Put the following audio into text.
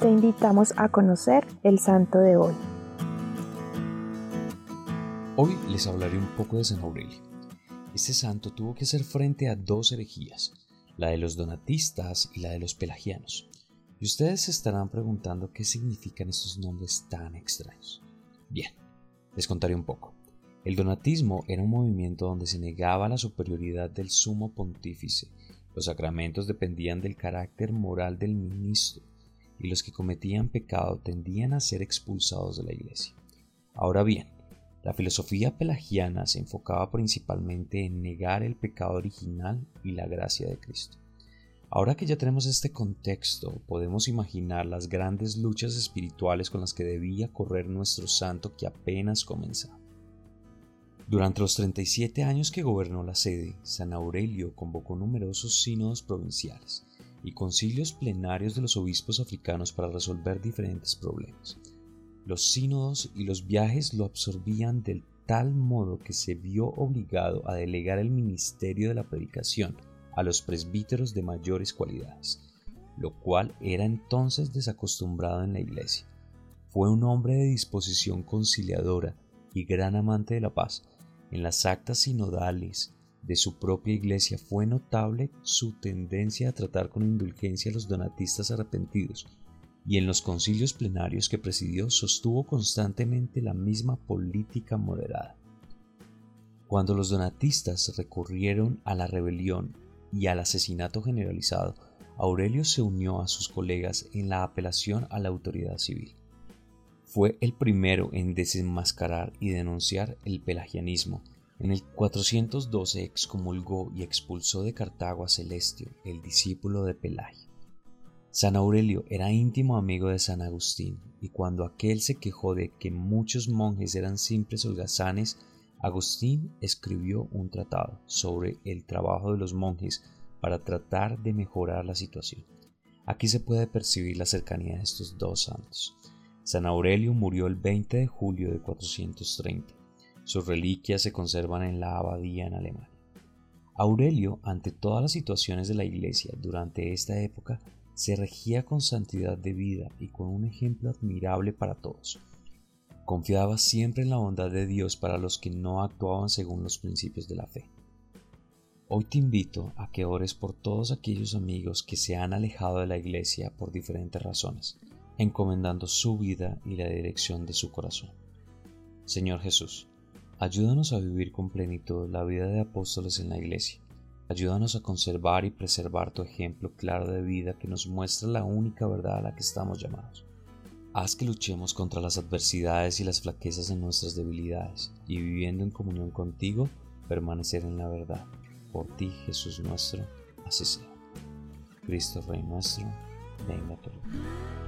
te invitamos a conocer el santo de hoy. Hoy les hablaré un poco de San Aurelio. Este santo tuvo que hacer frente a dos herejías, la de los donatistas y la de los pelagianos. Y ustedes se estarán preguntando qué significan estos nombres tan extraños. Bien, les contaré un poco. El donatismo era un movimiento donde se negaba la superioridad del sumo pontífice. Los sacramentos dependían del carácter moral del ministro y los que cometían pecado tendían a ser expulsados de la iglesia. Ahora bien, la filosofía pelagiana se enfocaba principalmente en negar el pecado original y la gracia de Cristo. Ahora que ya tenemos este contexto, podemos imaginar las grandes luchas espirituales con las que debía correr nuestro santo que apenas comenzaba. Durante los 37 años que gobernó la sede, San Aurelio convocó numerosos sínodos provinciales y concilios plenarios de los obispos africanos para resolver diferentes problemas. Los sínodos y los viajes lo absorbían de tal modo que se vio obligado a delegar el ministerio de la predicación a los presbíteros de mayores cualidades, lo cual era entonces desacostumbrado en la iglesia. Fue un hombre de disposición conciliadora y gran amante de la paz. En las actas sinodales de su propia iglesia fue notable su tendencia a tratar con indulgencia a los donatistas arrepentidos, y en los concilios plenarios que presidió sostuvo constantemente la misma política moderada. Cuando los donatistas recurrieron a la rebelión y al asesinato generalizado, Aurelio se unió a sus colegas en la apelación a la autoridad civil. Fue el primero en desenmascarar y denunciar el pelagianismo. En el 412 excomulgó y expulsó de Cartago a Celestio, el discípulo de Pelagio. San Aurelio era íntimo amigo de San Agustín, y cuando aquel se quejó de que muchos monjes eran simples holgazanes, Agustín escribió un tratado sobre el trabajo de los monjes para tratar de mejorar la situación. Aquí se puede percibir la cercanía de estos dos santos. San Aurelio murió el 20 de julio de 430. Sus reliquias se conservan en la abadía en Alemania. Aurelio, ante todas las situaciones de la Iglesia durante esta época, se regía con santidad de vida y con un ejemplo admirable para todos. Confiaba siempre en la bondad de Dios para los que no actuaban según los principios de la fe. Hoy te invito a que ores por todos aquellos amigos que se han alejado de la Iglesia por diferentes razones, encomendando su vida y la dirección de su corazón. Señor Jesús, ayúdanos a vivir con plenitud la vida de apóstoles en la Iglesia. Ayúdanos a conservar y preservar tu ejemplo claro de vida que nos muestra la única verdad a la que estamos llamados. Haz que luchemos contra las adversidades y las flaquezas en nuestras debilidades y, viviendo en comunión contigo, permanecer en la verdad. Por ti, Jesús nuestro, así sea. Cristo Rey nuestro, venga a tu reino.